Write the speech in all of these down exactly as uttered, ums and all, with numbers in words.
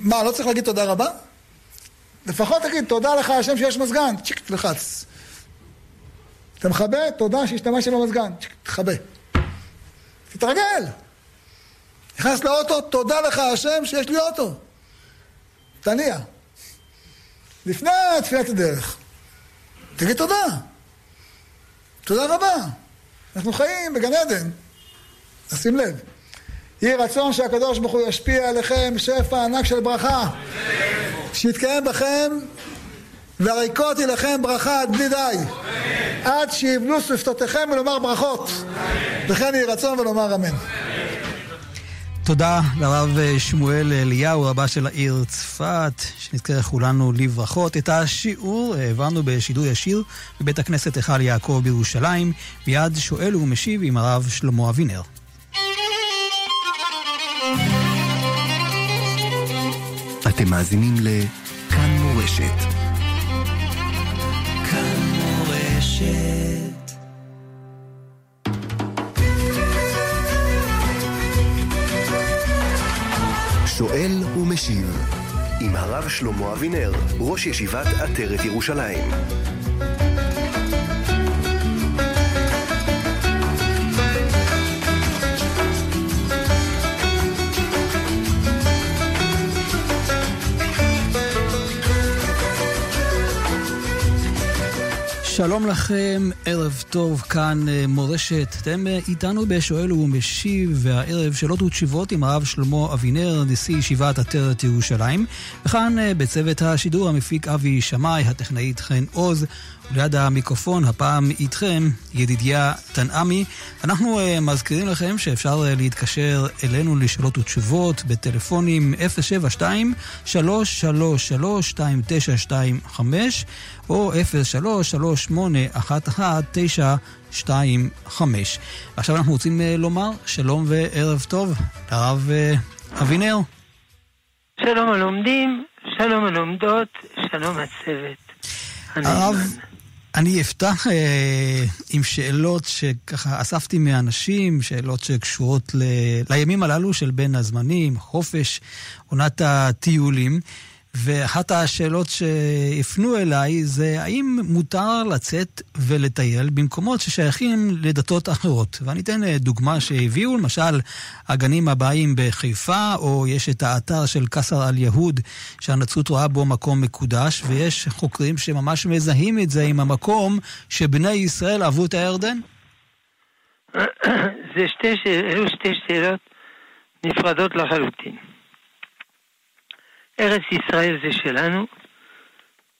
מה, לא צריך להגיד תודה רבה? לפחות תגיד, תודה לך השם שיש מזגן, צ'יק, תלחץ. אתה מחבא, תודה שהשתמש במזגן, צ'יק, תחבא. תתרגל. נכנס לאוטו, תודה לך השם שיש לי אוטו. תניע. לפני תפילת הדרך. תגיד תודה. תודה רבה. אנחנו חיים בגן עדן. נשים לב. יהי רצון שהקדוש ברוך הוא ישפיע עליכם שפע ענק של ברכה. שיתקיים בכם והריקות לכם ברכה עד בלי די. עד שיבלו שפתותיכם ולומר ברכות. וכן יהי רצון ולומר אמן. תודה לרב שמואל אליהו, רבה של העיר צפת, שנזכר כולנו לברכות. את השיעור העברנו בשידור ישיר בבית הכנסת היכל יעקב בירושלים, מיד שואל ומשיב עם הרב שלמה אבינר. אתם מאזינים לכאן מורשת. כאן מורשת. שואל ומשיב עם הרב שלמה אבינר, ראש ישיבת אתרת ירושלים. שלום לכם, ערב טוב, כאן מורשת. אתם איתנו בשואל ומשיב, והערב שאלות ותשובות עם הרב שלמה אבינר, נשיא ישיבת עטרת ירושלים. וכאן בצוות השידור המפיק אבי שמעיה, הטכנאית חן עוז, וליד המיקרופון הפעם איתכם ידידיה תנעמי. אנחנו מזכירים לכם שאפשר להתקשר אלינו לשאלות ותשובות בטלפונים אפס שבע שתיים שלוש שלוש שלוש שתיים תשע שתיים חמש או אפס שלוש שלוש שמונה אחת אחת תשע שתיים חמש. עכשיו אנחנו רוצים לומר שלום וערב טוב לרב אבינר. שלום הלומדים, שלום הלומדות, שלום הצוות. הרב, אני אפתח אה, עם שאלות שככה אספתי מאנשים, שאלות שקשורות ל... לימים הללו של בין הזמנים, חופש, עונת הטיולים, ואחת השאלות שהפנו אליי זה האם מותר לצאת ולטייל במקומות ששייכים לדתות אחרות. ואני אתן דוגמה שהביאו, למשל הגנים הבאים בחיפה, או יש את האתר של קסר אל יהוד שהנצרות רואה בו מקום מקודש, ויש חוקרים שממש מזהים את זה עם המקום שבני ישראל עברו את הירדן. זה שתי שאלות, שתי שאלות נפרדות לחלוטין. ארץ ישראל זה שלנו,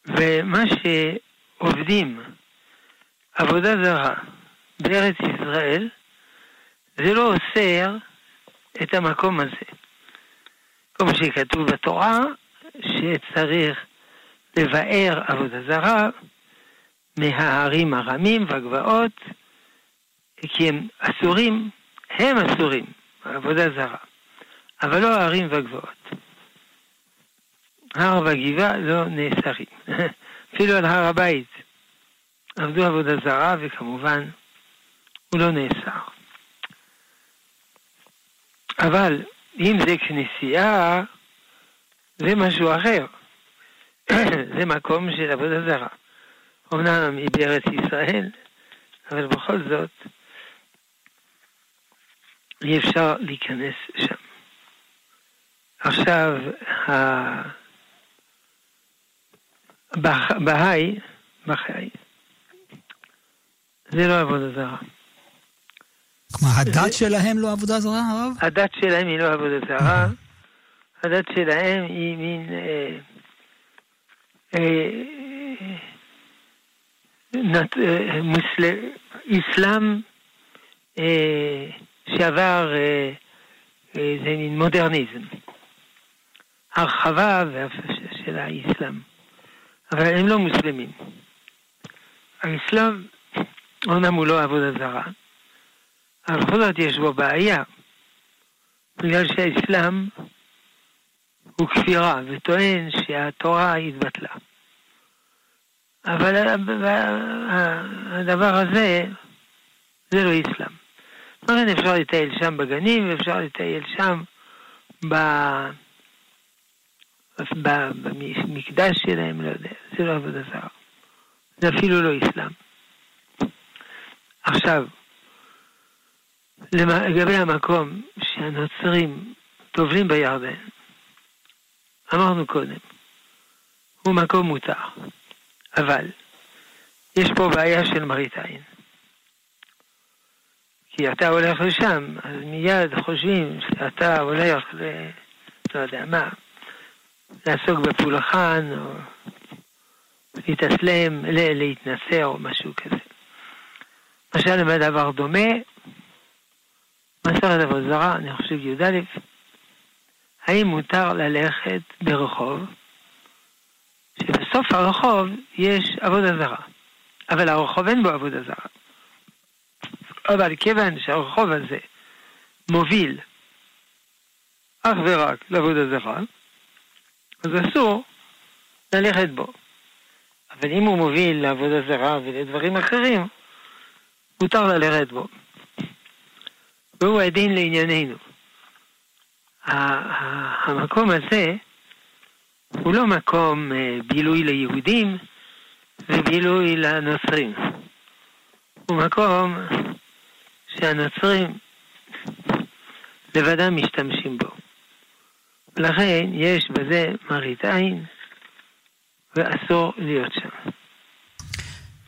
ומה שעובדים עבודה זרה בארץ ישראל, זה לא אוסר את המקום הזה. כמו שכתוב בתורה, שצריך לבאר עבודה זרה מהערים הרמים והגבעות, כי הם אסורים, הם אסורים, עבודה זרה, אבל לא הערים והגבעות. הר והגבעה לא נאסרים. אפילו על הר הבית עבדו עבודה זרה, וכמובן הוא לא נאסר. אבל אם זה כנסייה, זה משהו אחר. זה מקום של עבודה זרה. אמנם היא בארץ ישראל, אבל בכל זאת אי אפשר להיכנס שם. עכשיו ה... בהי, בהי. זה לא עבודה זרה. מה, הדת שלהם לא עבודה זרה, הרב? הדת שלהם היא לא עבודה זרה. הדת שלהם היא מין איסלאם שעבר, זה מין מודרניזם. הרחבה של האיסלאם. אבל הם לא מוסלמים. האסלאם, אומנם הוא לא עבודה זרה, אבל בכל זאת יש בו בעיה, בגלל שהאסלאם הוא כפירה, וטוען שהתורה התבטלה. אבל הדבר הזה, זה לא אסלאם. לכן אפשר לטייל שם בגנים, ואפשר לטייל שם ב... במקדש שלהם, לא יודע, זה לא עבודה זרה. זה אפילו לא אסלאם. עכשיו, לגבי המקום שהנוצרים טובלים בירדן, אמרנו קודם, הוא מקום מותר, אבל יש פה בעיה של מראית עין. כי אתה הולך לשם, אז מיד חושבים שאתה הולך ל... לא יודע מה, לעסוק בפולחן, או להתאסלם, להתנסה, או משהו כזה. משל, למה דבר דומה, מסורת עבודה זרה, אני חושב י"א, האם מותר ללכת ברחוב, שבסוף הרחוב יש עבודה זרה, אבל הרחוב אין בו עבודה זרה. אבל כיוון שהרחוב הזה מוביל אך ורק לעבודה זרה, אז אסור ללכת בו. אבל אם הוא מוביל לעבודה זרה ולדברים אחרים, מותר ללכת בו. והוא הדין לענייננו. המקום הזה הוא לא מקום בילוי ליהודים ובילוי לנוצרים. הוא מקום שהנוצרים לבדם משתמשים בו. לכן יש בזה מראית עין ואסור להיות שם.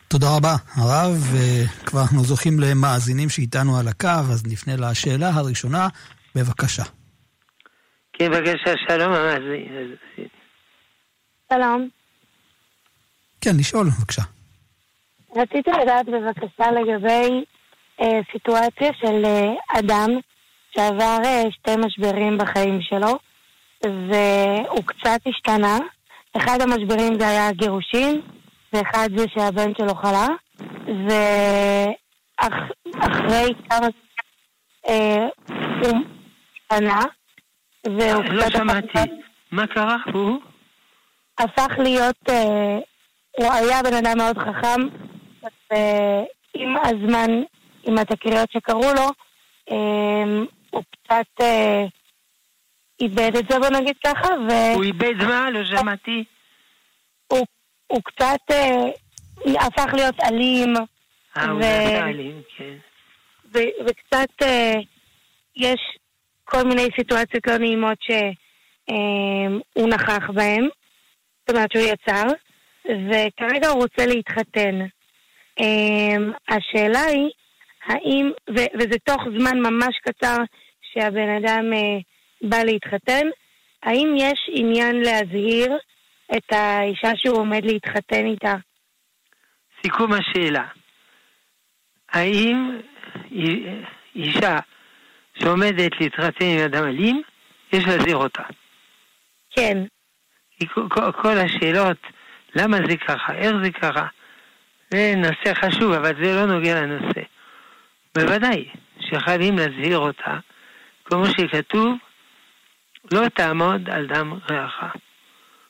תודה רבה הרב, וכבר אנחנו זוכים למאזינים שאיתנו על הקו, אז נפנה לשאלה הראשונה, בבקשה. כן, בבקשה, שלום המאזין. שלום. כן, לשאול, בבקשה. רציתי לדעת בבקשה לגבי אה, סיטואציה של אה, אדם שעבר אה, שתי משברים בחיים שלו, והוא קצת השתנה. אחד המשברים זה היה גירושים, ואחד זה שהבן שלו חלה, ואחרי כמה אה, הוא השתנה, והוא לא קצת... שמעתי. הפך... מה קרה? הוא? הפך להיות... אה, הוא היה בן אדם מאוד חכם, ועם הזמן, עם התקריות שקראו לו, הוא קצת איבד את זה, בוא נגיד ככה. הוא איבד מה? לא שמעתי. הוא קצת הפך להיות אלים. אה, הוא היה אלים, כן. וקצת יש כל מיני סיטואציות לא נעימות שהוא נכח בהן, זאת אומרת שהוא יצר. וכרגע הוא רוצה להתחתן. השאלה היא, האם, וזה תוך זמן ממש קצר שהבן אדם בא להתחתן, האם יש עניין להזהיר את האישה שהוא עומד להתחתן איתה? סיכום השאלה. האם אישה שעומדת להתחתן עם אדם אלים, יש להזהיר אותה? כן. כל השאלות... למה זה ככה? איך זה ככה? זה נושא חשוב, אבל זה לא נוגע לנושא. בוודאי שחייבים להזהיר אותה, כמו שכתוב, לא תעמוד על דם רעך.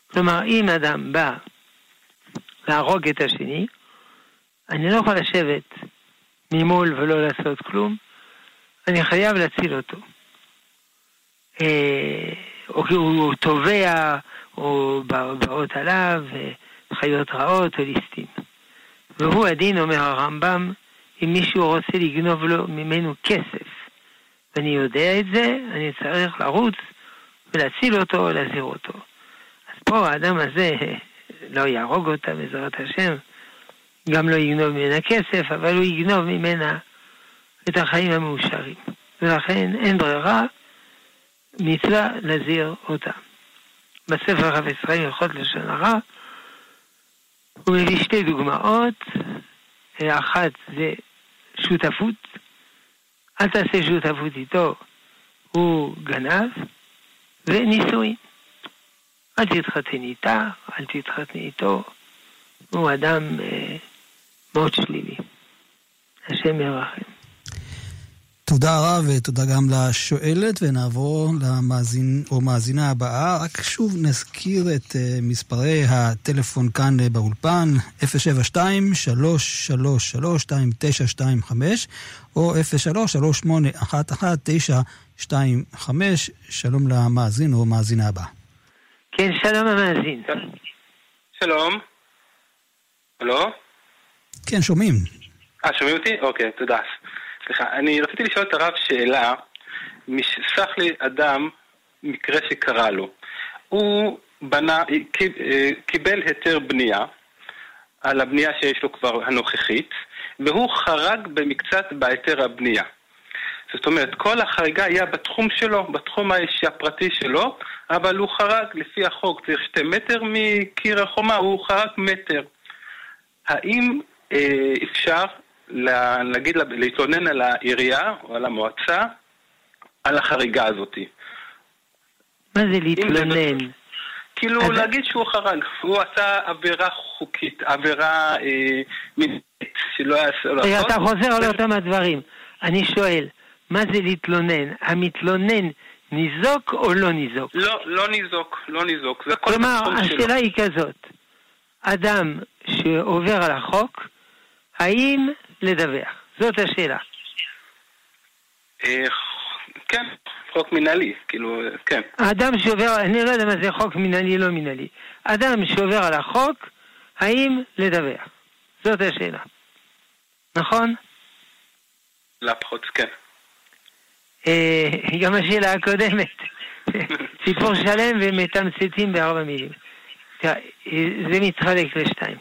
כלומר, אם אדם בא להרוג את השני, אני לא יכול לשבת ממול ולא לעשות כלום, אני חייב להציל אותו. או כי הוא תובע, או באות עליו, חיות רעות או ליסטים. והוא הדין, אומר הרמב"ם, אם מישהו רוצה לגנוב לו ממנו כסף, ואני יודע את זה, אני צריך לרוץ ולהציל אותו או להזהיר אותו. אז פה האדם הזה לא יהרוג אותה בעזרת השם, גם לא יגנוב ממנה כסף, אבל הוא יגנוב ממנה את החיים המאושרים. ולכן אין ברירה, מצווה להזהיר אותה. בספר רב ישראל הלכות לשון הרע, הוא מביא שתי דוגמאות, אחת זה שותפות, אל תעשה שותפות איתו, הוא גנב, ונישואין. אל תתחתן איתה, אל תתחתן איתו, הוא אדם אה, מאוד שלילי. השם ירחם. תודה רב, ותודה גם לשואלת, ונעבור למאזין או מאזינה הבאה. רק שוב נזכיר את מספרי הטלפון כאן באולפן, אפס שבע שתיים שלוש שלוש שלוש שתיים תשע שתיים חמש, או אפס שלוש שלוש שמונה אחת אחת תשע שתיים חמש. שלום למאזין או מאזינה הבאה. כן, כן, שלום המאזין. שלום. הלו? כן, שומעים. אה, שומעים אותי? אוקיי, תודה. סליחה, אני רציתי לשאול את הרב שאלה, משסך לי אדם מקרה שקרה לו. הוא בנה, קיבל היתר בנייה, על הבנייה שיש לו כבר הנוכחית, והוא חרג במקצת בהיתר הבנייה. זאת אומרת, כל החריגה היה בתחום שלו, בתחום האישי הפרטי שלו, אבל הוא חרג לפי החוק, צריך שתי מטר מקיר החומה, הוא חרג מטר. האם אה, אפשר להגיד, להתלונן על העירייה או על המועצה, על החריגה הזאת? מה זה להתלונן? כאילו אבל... להגיד שהוא חרג, הוא עשה עבירה חוקית, עבירה אה, מינית שלא היה עושה לעשות. רגע, אתה חוזר על אותם הדברים. אני שואל, מה זה להתלונן? המתלונן ניזוק או לא ניזוק? לא, לא ניזוק, לא ניזוק. כלומר, השאלה היא כזאת. אדם שעובר על החוק, האם לדווח? זאת השאלה. כן, חוק מנהלי, כאילו, כן. אדם שעובר, אני לא יודע מה זה חוק מנהלי, לא מנהלי. אדם שעובר על החוק, האם לדווח? זאת השאלה. נכון? לא פחות, כן. גם השאלה הקודמת, סיפור שלם ומתמצתים בארבע מילים. זה מתחלק לשתיים.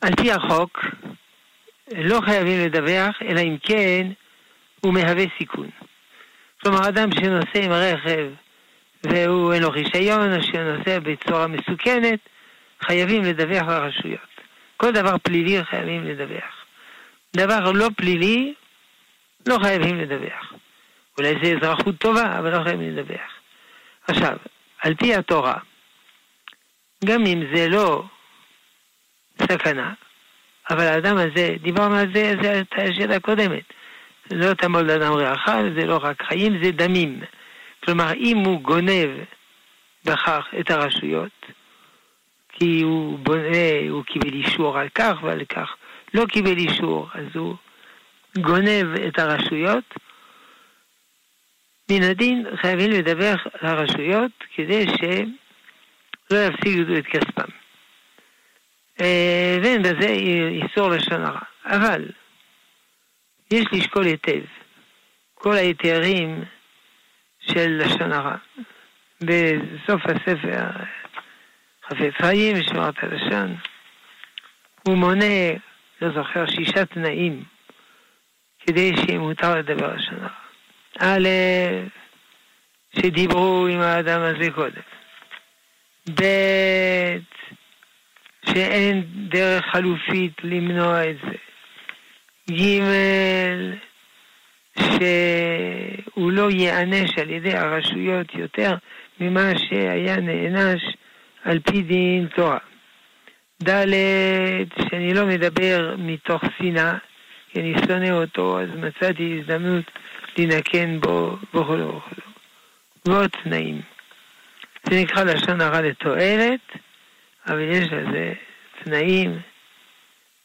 על פי החוק לא חייבים לדווח, אלא אם כן הוא מהווה סיכון. כלומר, אדם שנוסע עם הרכב והוא אין לו רישיון, או שנוסע בצורה מסוכנת, חייבים לדווח לרשויות. כל דבר פלילי חייבים לדווח. דבר לא פלילי לא חייבים לדווח. אולי זה אזרחות טובה, אבל לא חייבים לדווח. עכשיו, על פי התורה, גם אם זה לא סכנה, אבל האדם הזה, דיברנו על זה, זה הייתה השאלה הקודמת. לא תמול אדם ריחה, זה לא רק חיים, זה דמים. כלומר, אם הוא גונב בכך את הרשויות, כי הוא בונה, הוא קיבל אישור על כך ועל כך, לא קיבל אישור, אז הוא גונב את הרשויות. מן הדין חייבים לדווח לרשויות כדי שלא יפסידו את כספם. ואין בזה איסור לשון הרע. אבל יש לשקול היטב כל ההיתרים של לשון הרע. בסוף הספר חפץ חיים, שמירת הלשון, הוא מונה, לא זוכר, שישה תנאים כדי שמותר לדבר לשון הרע. א', שדיברו עם האדם הזה קודם. ב', שאין דרך חלופית למנוע את זה. ג', שהוא לא יענש על ידי הרשויות יותר ממה שהיה נענש על פי דין תורה. ד', שאני לא מדבר מתוך שנאה, כי אני שונא אותו, אז מצאתי הזדמנות לנקן בו בכל אוכל. ועוד תנאים. זה נקרא לשון הרע לתועלת, אבל יש לזה תנאים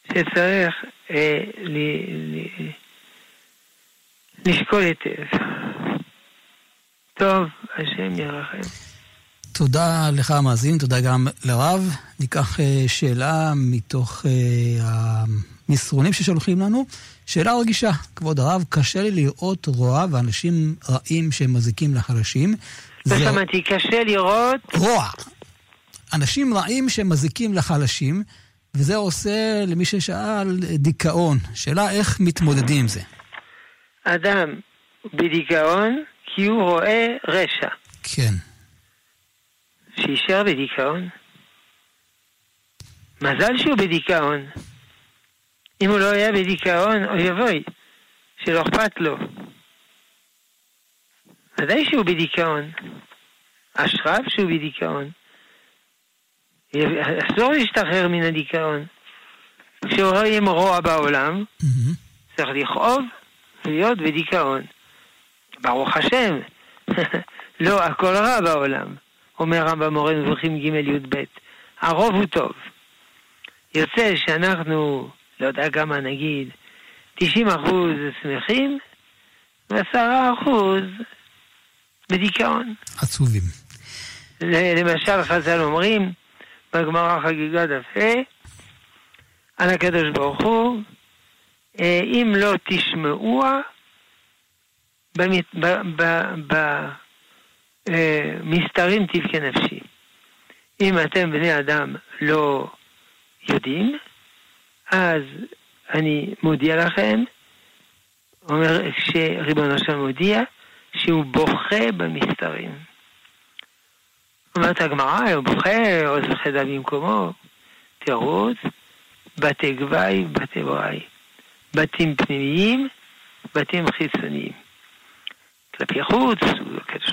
שצריך אה, ל, ל, לשקול היטב. טוב, השם ירחם. תודה לך המאזין, תודה גם לרב. ניקח אה, שאלה מתוך אה, ה... מסרונים ששולחים לנו. שאלה רגישה, כבוד הרב, קשה לי לראות רוע ואנשים רעים שמזיקים לחלשים. זאת אומרת, קשה לראות רוע, אנשים רעים שמזיקים לחלשים, וזה עושה למי ששאל דיכאון. שאלה, איך מתמודדים עם זה? אדם בדיכאון כי הוא רואה רשע. כן. שישאר בדיכאון. מזל שהוא בדיכאון. אם הוא לא היה בדיכאון, או יבואי, שלא אכפת לו. עדיין שהוא בדיכאון. אשרף שהוא בדיכאון. אסור להשתחרר מן הדיכאון. כשרואים רוע בעולם, צריך לכאוב ולהיות בדיכאון. ברוך השם, לא הכל רע בעולם, אומר רמב"ם מורה נבוכים ג' י' ב'. הרוב הוא טוב. יוצא שאנחנו... לא יודע כמה נגיד, תשעים אחוז שמחים, ועשרה אחוז בדיכאון. עצובים. למשל חז"ל אומרים, בגמרא חגיגה דפה, על הקדוש ברוך הוא, אם לא תשמעוה, במסתרים תבכה נפשי. אם אתם בני אדם לא יודעים, אז אני מודיע לכם, אומר שריבונו של מודיע, שהוא בוכה במסתרים. אומרת הגמרא, הוא בוכה, עוז וחדה במקומו, תירוץ, בתי גבי, בתי בראי, בתים פנימיים, בתים חיצוניים. כלפי חוץ,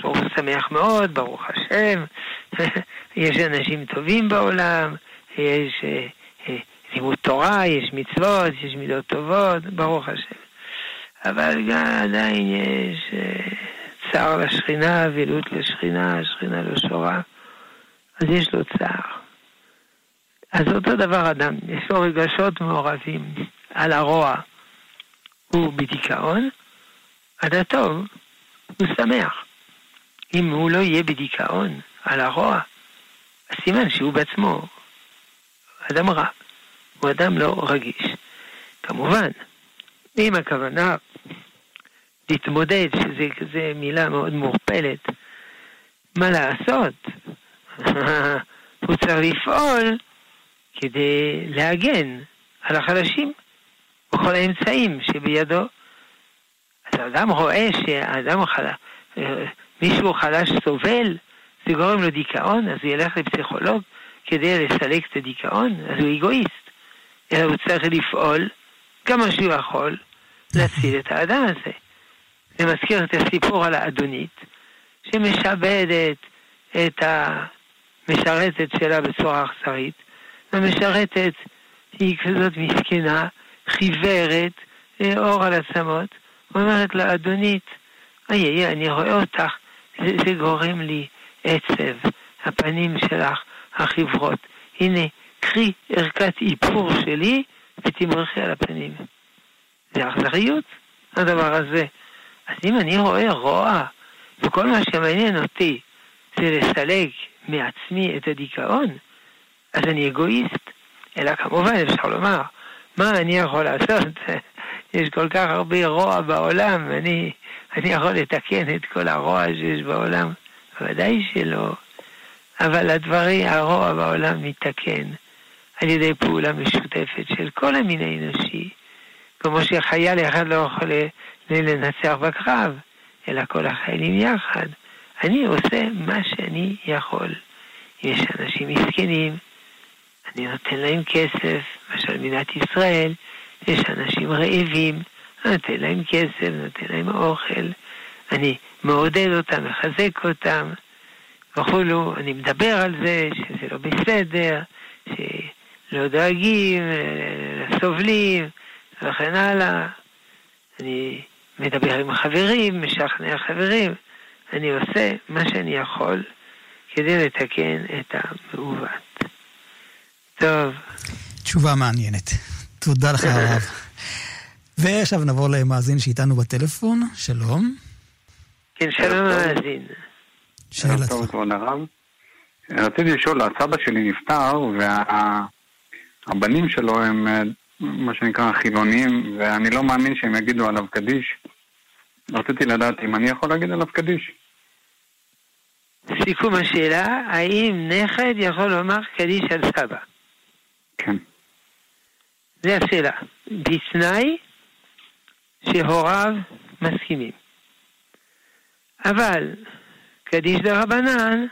הוא שמח מאוד, ברוך השם, יש אנשים טובים בעולם, יש לימוד תורה, יש מצוות, יש מידות טובות, ברוך השם. אבל גם עדיין יש צער לשכינה, אבילות לשכינה, השכינה לא שורה, אז יש לו צער. אז אותו דבר אדם, יש לו רגשות מעורבים על הרוע, הוא בדיכאון, עד הטוב, הוא שמח. אם הוא לא יהיה בדיכאון על הרוע, הסימן שהוא בעצמו אדם רע, הוא אדם לא רגיש. כמובן, אם הכוונה להתמודד, שזו מילה מאוד מורפלת, מה לעשות? הוא צריך לפעול כדי להגן על החלשים בכל האמצעים שבידו. אז האדם רואה שהאדם חלש, מישהו חלש סובל, זה גורם לו דיכאון, אז הוא ילך לפסיכולוג כדי לסלק את הדיכאון, אז הוא אגואיסט. אלא הוא צריך לפעול כמה שהוא יכול להציל את האדם הזה. זה מזכיר את הסיפור על האדונית, שמשבדת את המשרתת שלה בצורה אכזרית, המשרתת היא כזאת מסכנה, חיוורת, אור על עצמות, אומרת לה, אדונית, איי, איי, אני רואה אותך, זה, זה גורם לי עצב, הפנים שלך, החיוורות. הנה, קחי ערכת איפור שלי, ותמרחי על הפנים. זה אכזריות, הדבר הזה. אז אם אני רואה רוע, וכל מה שמעניין אותי, זה לסלג מעצמי את הדיכאון, אז אני אגואיסט, אלא כמובן אפשר לומר, מה אני יכול לעשות? יש כל כך הרבה רוע בעולם, אני, אני יכול לתקן את כל הרוע שיש בעולם, ודאי שלא, אבל הדברי הרוע בעולם מתקן, על ידי פעולה משותפת של כל המין האנושי, כמו שחייל אחד לא יכול לנצח בקרב, אלא כל החיילים יחד, אני עושה מה שאני יכול. יש אנשים מסכנים, אני נותן להם כסף, למשל מדינת ישראל, יש אנשים רעבים, אני נותן להם כסף, נותן להם אוכל, אני מעודד אותם, מחזק אותם, וכולו, אני מדבר על זה, שזה לא בסדר, שלא דואגים, סובלים, וכן הלאה. אני מדבר עם חברים, משכנע חברים, אני עושה מה שאני יכול, כדי לתקן את המעוות. טוב. תשובה מעניינת. תודה לך הרב. ועכשיו נעבור למאזין שאיתנו בטלפון. שלום. כן, שלום מאזין. שאלה טוב, כבוד הרב. רציתי לשאול, הסבא שלי נפטר, והבנים שלו הם מה שנקרא חילונים, ואני לא מאמין שהם יגידו עליו קדיש. רציתי לדעת אם אני יכול להגיד עליו קדיש. סיכום השאלה, האם נכד יכול לומר קדיש על סבא? כן. זה השאלה. בתנאי שהוריו מסכימים. אבל קדיש דרבנן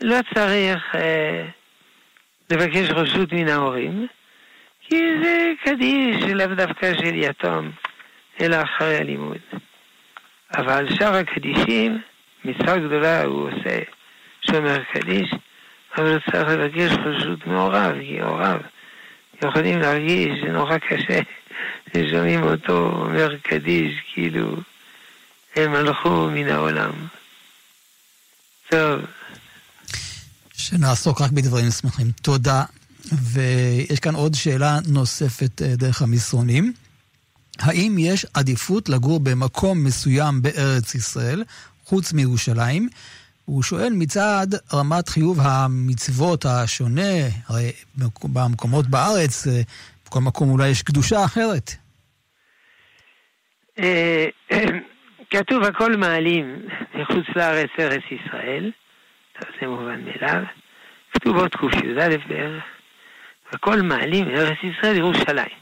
לא צריך אה, לבקש רשות מן ההורים, כי זה קדיש לאו דווקא של יתום, אלא אחרי הלימוד. אבל שאר הקדישים מצווה גדולה הוא עושה שומר קדיש, אבל צריך לבקש רשות מהוריו, כי הוריו יכולים להרגיש שנורא קשה ששומעים אותו אומר קדיש, כאילו הם הלכו מן העולם. טוב, שנעסוק רק בדברים שמחים. תודה. ויש כאן עוד שאלה נוספת דרך המסרונים, האם יש עדיפות לגור במקום מסוים בארץ ישראל חוץ מירושלים. הוא שואל מצד רמת חיוב המצוות השונה, הרי במקומות בארץ, בכל מקום אולי יש קדושה אחרת. כתוב הכל מעלים מחוץ לארץ ארץ ישראל, זה מובן מאליו, כתובות קופי"א בערך, הכל מעלים ארץ ישראל ירושלים.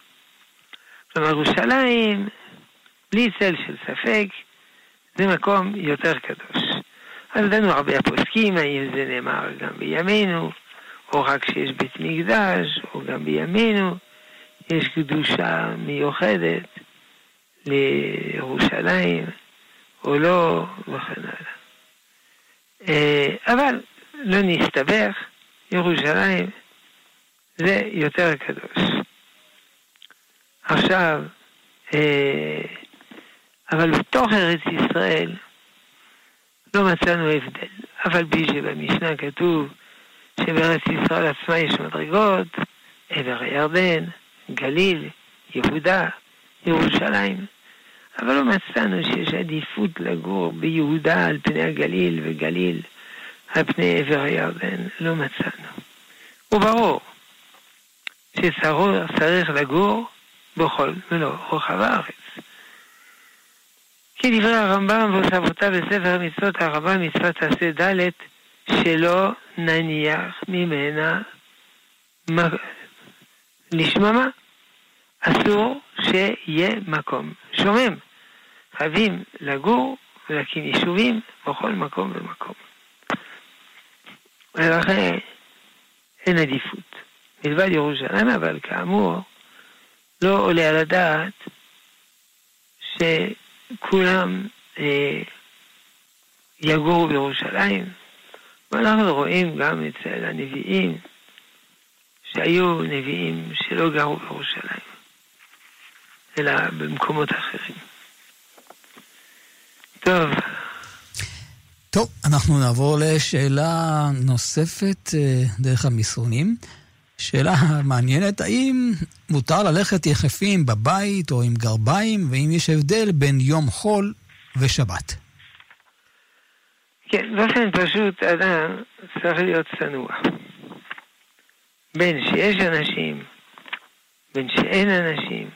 כלומר ירושלים, בלי צל של ספק, זה מקום יותר קדוש. אז דנו הרבה הפוסקים, האם זה נאמר גם בימינו, או רק שיש בית מקדש, או גם בימינו, יש קדושה מיוחדת לירושלים, או לא, וכן הלאה. אבל לא נסתבך, ירושלים זה יותר קדוש. עכשיו, אבל בתוך ארץ ישראל, לא מצאנו הבדל, אבל בי שבמשנה כתוב שבארץ ישראל עצמה יש מדרגות, עבר הירדן, גליל, יהודה, ירושלים, אבל לא מצאנו שיש עדיפות לגור ביהודה על פני הגליל וגליל על פני עבר הירדן, לא מצאנו. וברור שצריך לגור בכל מלוא רוחב הארץ. כדברי הרמב"ם והוספותיו בספר מצוות הרמב"ם מצוות עשה ד' שלא נניח ממנה לשממה. אסור שיהיה מקום שומם. חייבים לגור ולהקים יישובים בכל מקום ומקום. ולכן אין עדיפות. מלבד ירושלים, אבל כאמור לא עולה על הדעת ש... כולם אה, יגורו בירושלים, ואנחנו רואים גם אצל הנביאים שהיו נביאים שלא גרו בירושלים אלא במקומות אחרים. טוב טוב, אנחנו נעבור לשאלה נוספת אה, דרך המסרונים. שאלה מעניינת, האם מותר ללכת יחפים בבית או עם גרביים, ואם יש הבדל בין יום חול ושבת? כן, באופן פשוט אדם צריך להיות צנוע. בין שיש אנשים, בין שאין אנשים,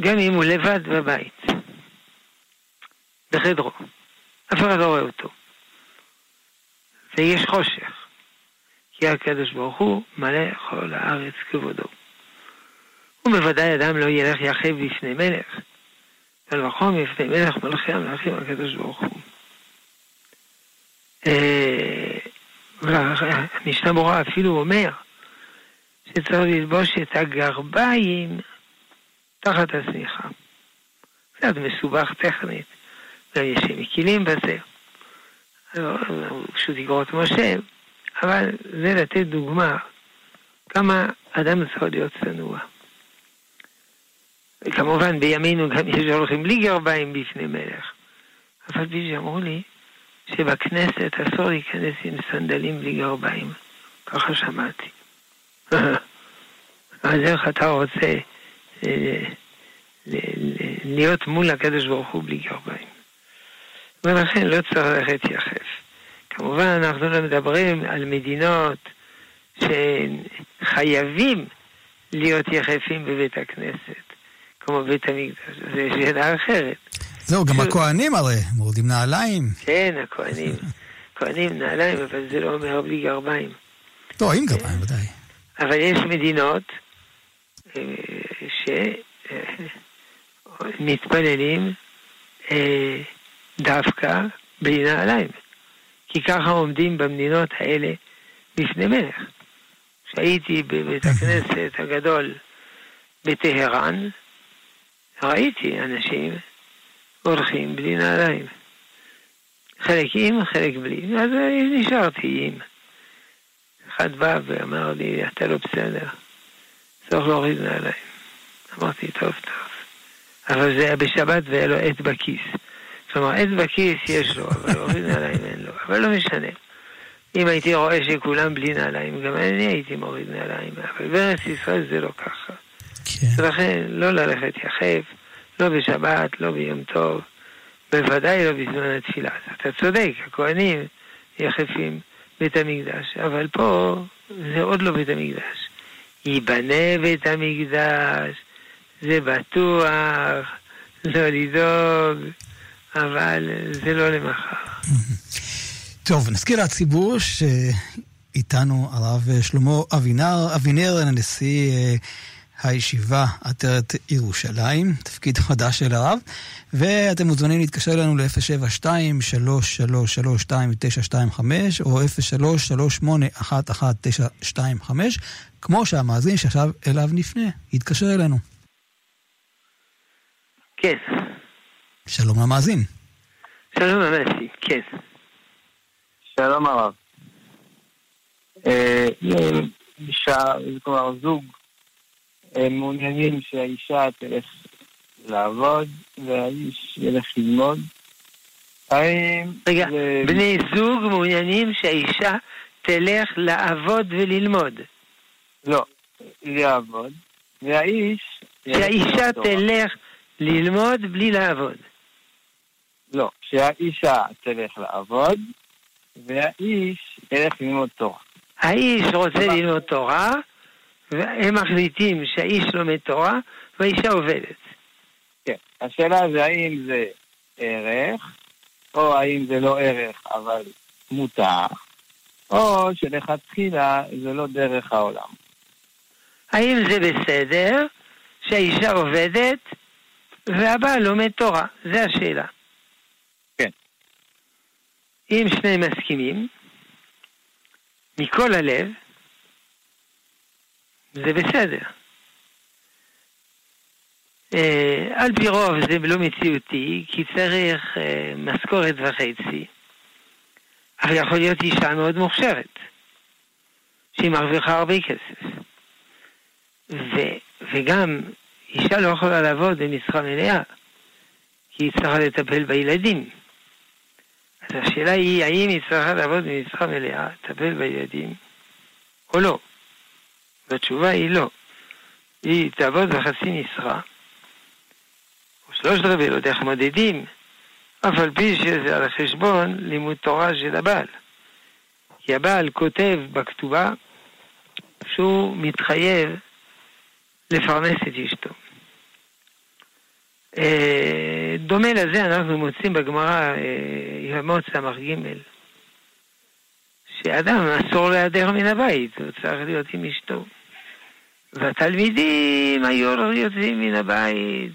גם אם הוא לבד בבית, בחדרו, אף אחד לא רואה אותו, ויש חושך. כי הקדוש ברוך הוא מלא כל הארץ כבודו. ובוודאי אדם לא ילך יחף לפני מלך, אבל וחום לפני מלך מלכי המלכים הקדוש ברוך הוא. המשנה ברורה אפילו אומר שצריך ללבוש את הגרביים תחת השמיכה. קצת מסובך טכנית, גם יש שמקילים בזה. פשוט יגרות משה, אבל זה לתת דוגמה כמה אדם צריך להיות צנוע. וכמובן בימינו גם יש הולכים בלי גרביים בפני מלך, אבל בי שאמרו לי שבכנסת אסור להיכנס עם סנדלים בלי גרביים, ככה שמעתי. אז איך אתה רוצה להיות מול הקדוש ברוך הוא בלי גרביים? ולכן לא צריך ללכת יחף. כמובן אנחנו לא מדברים על מדינות שחייבים להיות יחפים בבית הכנסת, כמו בית המקדש, זה שאלה אחרת. זהו, גם הכהנים הרי, מורדים נעליים. כן, הכהנים, כהנים נעליים, אבל זה לא אומר בלי גרביים. לא, עם גרביים, ודאי. אבל יש מדינות שמתפללים דווקא בלי נעליים. כי ככה עומדים במדינות האלה בפני מלך. כשהייתי בבית הכנסת הגדול בטהרן, ראיתי אנשים הולכים בלי נעליים. חלק עם, חלק בלי. אז נשארתי עם. אחד בא ואמר לי, אתה לא בסדר. צריך להוריד נעליים. אמרתי, טוב, טוב. אבל זה היה בשבת והיה לו עת בכיס. זאת אומרת, עץ בכיס יש לו, אבל הוריד נעליים אין לו, אבל לא משנה. אם הייתי רואה שכולם בלי נעליים, גם אני הייתי מוריד נעליים, אבל בארץ ישראל זה לא ככה. ולכן לא ללכת יחף, לא בשבת, לא ביום טוב, בוודאי לא בזמן התפילה. אתה צודק, הכהנים יחפים בית המקדש, אבל פה זה עוד לא בית המקדש. ייבנה בית המקדש, זה בטוח, לא לדאוג, אבל זה לא למחר. טוב, נזכיר לציבור שאיתנו הרב שלמה אבינר, אבינר הנשיא הישיבה אתרת ירושלים, תפקיד חדש של הרב, ואתם מוזמנים להתקשר לנו ל-אפס שבע שתיים שלוש שלוש שלוש שתיים תשע שתיים חמש או אפס שלוש שלוש שמונה אחת אחת תשע שתיים חמש, כמו שהמאזין שעכשיו אליו נפנה יתקשר אלינו. כן. שלום למאזין. שלום למאזין, כן. שלום הרב. אישה, כלומר זוג, הם מעוניינים שהאישה תלך לעבוד והאיש ילך ללמוד. רגע, בני זוג מעוניינים שהאישה תלך לעבוד וללמוד. לא, לעבוד. והאיש... שהאישה תלך ללמוד בלי לעבוד. לא, שהאישה תלך לעבוד והאיש ילך ללמוד תורה. האיש רוצה ללמוד תורה, והם מחליטים שהאיש לומד תורה והאישה עובדת. כן, השאלה זה האם זה ערך, או האם זה לא ערך אבל מותר, או שלכתחילה זה לא דרך העולם. האם זה בסדר שהאישה עובדת והבעל לומד תורה? זה השאלה. כן. אם שני מסכימים מכל הלב, זה בסדר. על פי רוב זה לא מציאותי, כי צריך משכורת וחצי, אבל יכול להיות אישה מאוד מוכשרת שהיא מרוויחה הרבה כסף, וגם אישה לא יכולה לעבוד במשרה מלאה כי היא צריכה לטפל בילדים. אז השאלה היא, האם היא צריכה לעבוד במשרה מלאה, לטפל בילדים, או לא? התשובה היא לא. היא תעבוד בחצי משרה, או שלוש רבעי, לא דרך מודדים, אף על פי שזה על החשבון לימוד תורה של הבעל. כי הבעל כותב בכתובה שהוא מתחייב לפרנס את אשתו. דומה לזה אנחנו מוצאים בגמרא ימות סמך ג' שאדם אסור להיעדר מן הבית, הוא צריך להיות עם אשתו. והתלמידים היו יוצאים מן הבית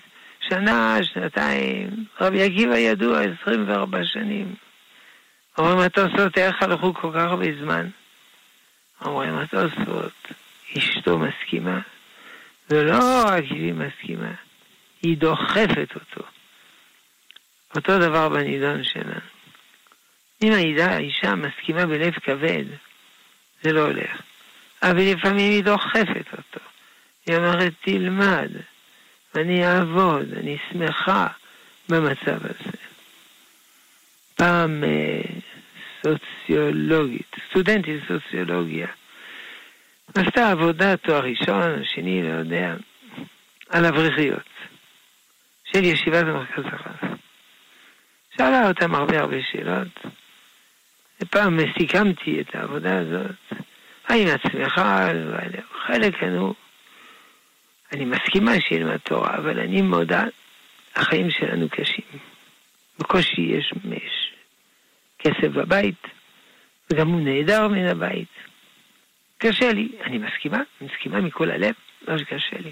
שנה, שנתיים. רבי עקיבא ידוע עשרים וארבע שנים. אומרים התוספות, איך הלכו כל כך הרבה זמן? אומרים התוספות, אשתו מסכימה. ולא רק היא מסכימה, היא דוחפת אותו. אותו דבר בנידון שלנו. אם האישה מסכימה בלב כבד, זה לא הולך. אבל לפעמים היא דוחפת אותו. היא אומרת, תלמד, אני אעבוד, אני שמחה במצב הזה. פעם סוציולוגית, סטודנטית סוציולוגיה, עשתה עבודה תואר ראשון, שני, לא יודע, על הבריחיות של ישיבת מרכז החיים. שאלה אותם הרבה הרבה שאלות. פעם סיכמתי את העבודה הזאת, האם את שמחה? חלק ענו, אני מסכימה שילמד תורה, אבל אני מודה, החיים שלנו קשים, בקושי יש מש כסף בבית, וגם הוא נהדר מן הבית, קשה לי. אני מסכימה, מסכימה מכל הלב, לא שקשה לי.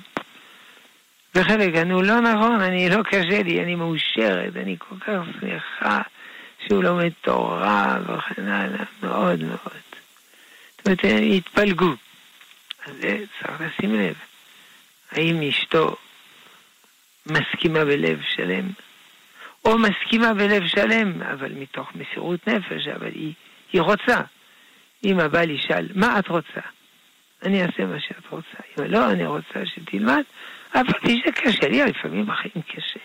וחלק ענו, לא נכון, אני לא קשה לי, אני מאושרת, אני כל כך שמחה שהוא לומד תורה וכן הלאה, מאוד מאוד. זאת אומרת, הם התפלגו. אז צריך לשים לב, האם אשתו מסכימה בלב שלם, או מסכימה בלב שלם, אבל מתוך מסירות נפש, אבל היא, היא רוצה. אם הבעל ישאל, מה את רוצה? אני אעשה מה שאת רוצה. אם לא, אני רוצה שתלמד, אבל זה קשה לי, לפעמים בחיים קשה.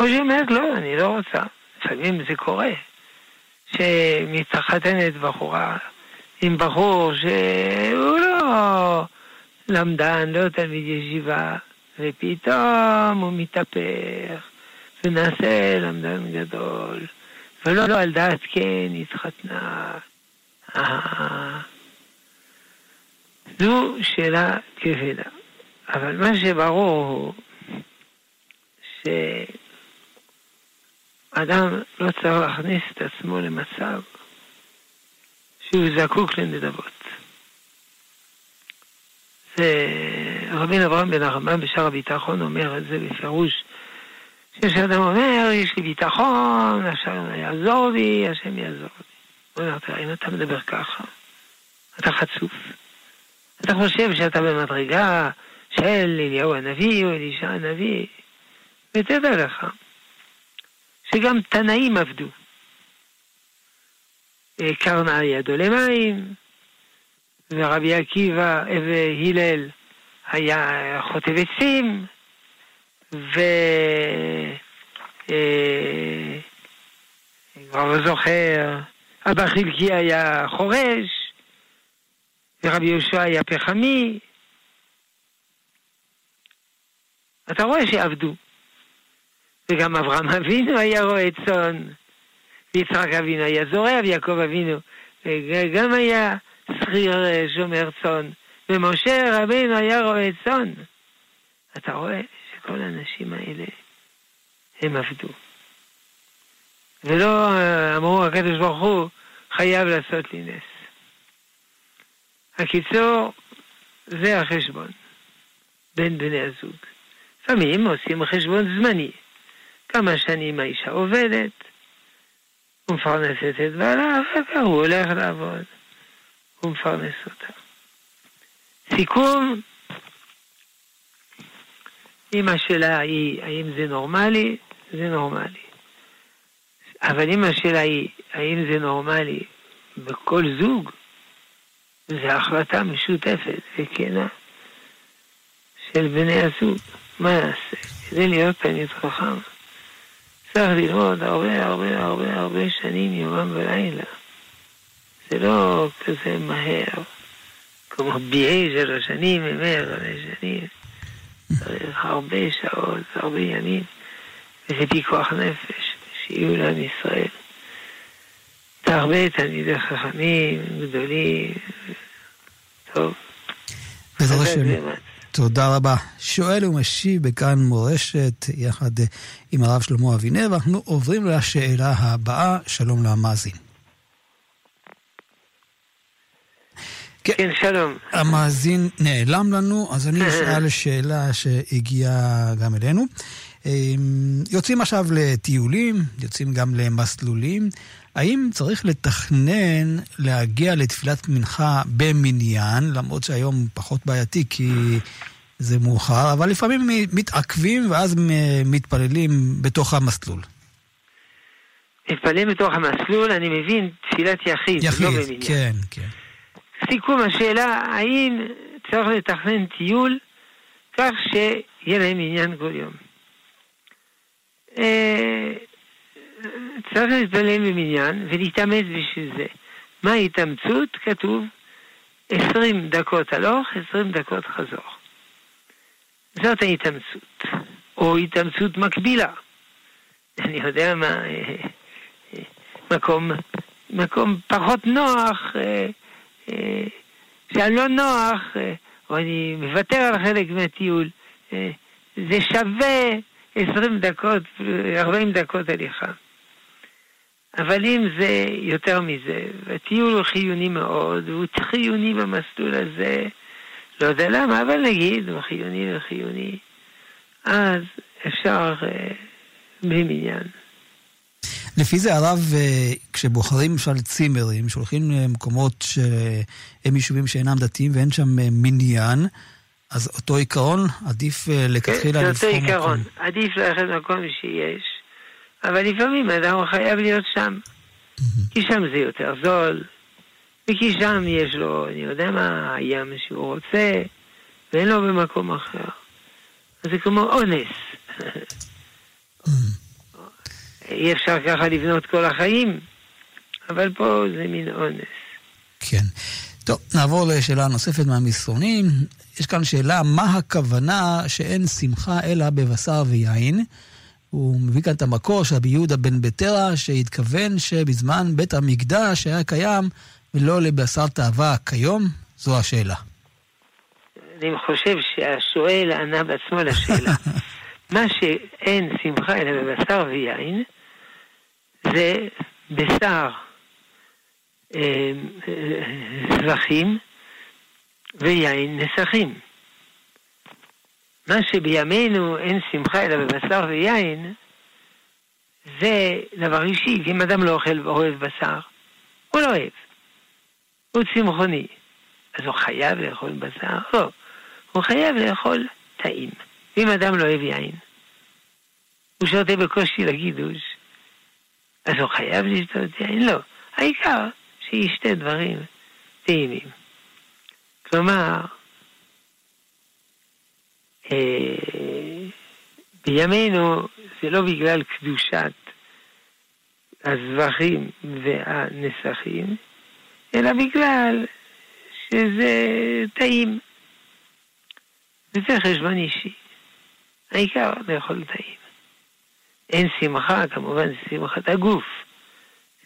או שאומרת, לא, אני לא רוצה. לפעמים זה קורה שמתחתנת בחורה עם בחור שהוא לא למדן, לא תלמיד ישיבה, ופתאום הוא מתהפך ונעשה למדן גדול. ולא, לא, על דעת כן, התחתנה. אה. זו שאלה כבדה. אבל מה שברור הוא שאדם לא צריך להכניס את עצמו למצב שהוא זקוק לנדבות. זה רבין אברהם בן הרמב"ם בשער הביטחון אומר את זה בפירוש, כשאדם אומר יש לי ביטחון, השם יעזור לי, השם יעזור לי. אומר, תראה, אם אתה מדבר ככה, אתה חצוף. אתה חושב שאתה במדרגה של אליהו הנביא או אלישע הנביא, ותדע לך שגם תנאים עבדו. קרנה ידו למים, ורבי עקיבא והילל היה חוטב עצים, ו... כבר לא זוכר, אבא חלקי היה חורש, ורבי יהושע היה פחמי. אתה רואה שעבדו. וגם אברהם אבינו היה רועה צאן, ויצחק אבינו היה זורע, ויעקב אבינו גם היה שכיר שומר צאן, ומשה רבינו היה רועה צאן. אתה רואה שכל האנשים האלה הם עבדו, ולא אמרו הקדוש ברוך הוא חייב לעשות לי נס. הקיצור, זה החשבון בין בני הזוג. לפעמים עושים חשבון זמני, כמה שנים האישה עובדת, הוא מפרנסת את בעלה, והוא הולך לעבוד, הוא מפרנס אותה. סיכום, אם השאלה היא האם זה נורמלי, זה נורמלי. אבל אם השאלה היא האם זה נורמלי בכל זוג, זה החלטה משותפת וכנה של בני הזוג. מה נעשה? כדי להיות תלמיד חכם, צריך ללמוד הרבה הרבה הרבה הרבה שנים יומם ולילה. זה לא כזה מהר, כמו ביעי שלוש שנים, אמר עלי שנים. צריך הרבה שעות, הרבה ימים, וזה פיקוח נפש שיהיו לעם ישראל. תרבה תלמידי חכמים גדולים. טוב. בעזרת השם. תודה רבה. שואל ומשיב בכאן מורשת יחד עם הרב שלמה אבינר, ואנחנו עוברים לשאלה הבאה. שלום למאזין. כן, שלום. המאזין נעלם לנו, אז אני אשאל שאלה שהגיעה גם אלינו. יוצאים עכשיו לטיולים, יוצאים גם למסלולים. האם צריך לתכנן להגיע לתפילת מנחה במניין, למרות שהיום פחות בעייתי כי זה מאוחר, אבל לפעמים מתעכבים ואז מתפללים בתוך המסלול. מתפללים בתוך המסלול, אני מבין, תפילת יחיד, יחיד, לא במניין. כן, כן. סיכום השאלה, האם צריך לתכנן טיול כך שיהיה להם עניין כל יום? צריך להתפלל במניין ולהתאמץ בשביל זה. מה ההתאמצות? כתוב עשרים דקות הלוך, עשרים דקות חזור. זאת ההתאמצות, או התאמצות מקבילה. אני יודע מה, מקום, מקום פחות נוח, שאני לא נוח, או אני מוותר על חלק מהטיול, זה שווה עשרים דקות, ארבעים דקות הליכה. אבל אם זה יותר מזה, והטיול הוא חיוני מאוד, הוא חיוני במסלול הזה, לא יודע למה, אבל נגיד, הוא חיוני וחיוני, אז אפשר במניין. לפי זה הרב, כשבוחרים של צימרים, שולחים למקומות שהם יישובים שאינם דתיים ואין שם מניין, אז אותו עיקרון עדיף לכתחילה לבחור מקום. זה אותו עיקרון, עדיף ללכת מקום שיש, אבל לפעמים אדם חייב להיות שם, כי שם זה יותר זול, וכי שם יש לו, אני יודע מה, הים שהוא רוצה, ואין לו במקום אחר. אז זה כמו אונס. אי אפשר ככה לבנות כל החיים, אבל פה זה מין אונס. כן. טוב, נעבור לשאלה נוספת מהמסרונים. יש כאן שאלה, מה הכוונה שאין שמחה אלא בבשר ויין? הוא מביא כאן את המקור של רבי יהודה בן בטרה, שהתכוון שבזמן בית המקדש היה קיים ולא לבשר תאווה כיום, זו השאלה. אני חושב שהשואל ענה בעצמו לשאלה. מה שאין שמחה אלא בבשר ויין, זה בשר זרחים ויין נסחים. מה שבימינו אין שמחה אלא בבשר ויין, זה דבר אישי. אם אדם לא אוכל ואוהב בשר, הוא לא אוהב. הוא צמחוני. אז הוא חייב לאכול בשר? לא. הוא חייב לאכול טעים. ואם אדם לא אוהב יין, הוא שותה בקושי לגידוש, אז הוא חייב לשתות יין? לא. העיקר שישתה דברים טעימים. כלומר, בימינו זה לא בגלל קדושת הזבחים והנסחים, אלא בגלל שזה טעים. וזה חשבון אישי. העיקר לאכול טעים. אין שמחה, כמובן זה שמחת הגוף.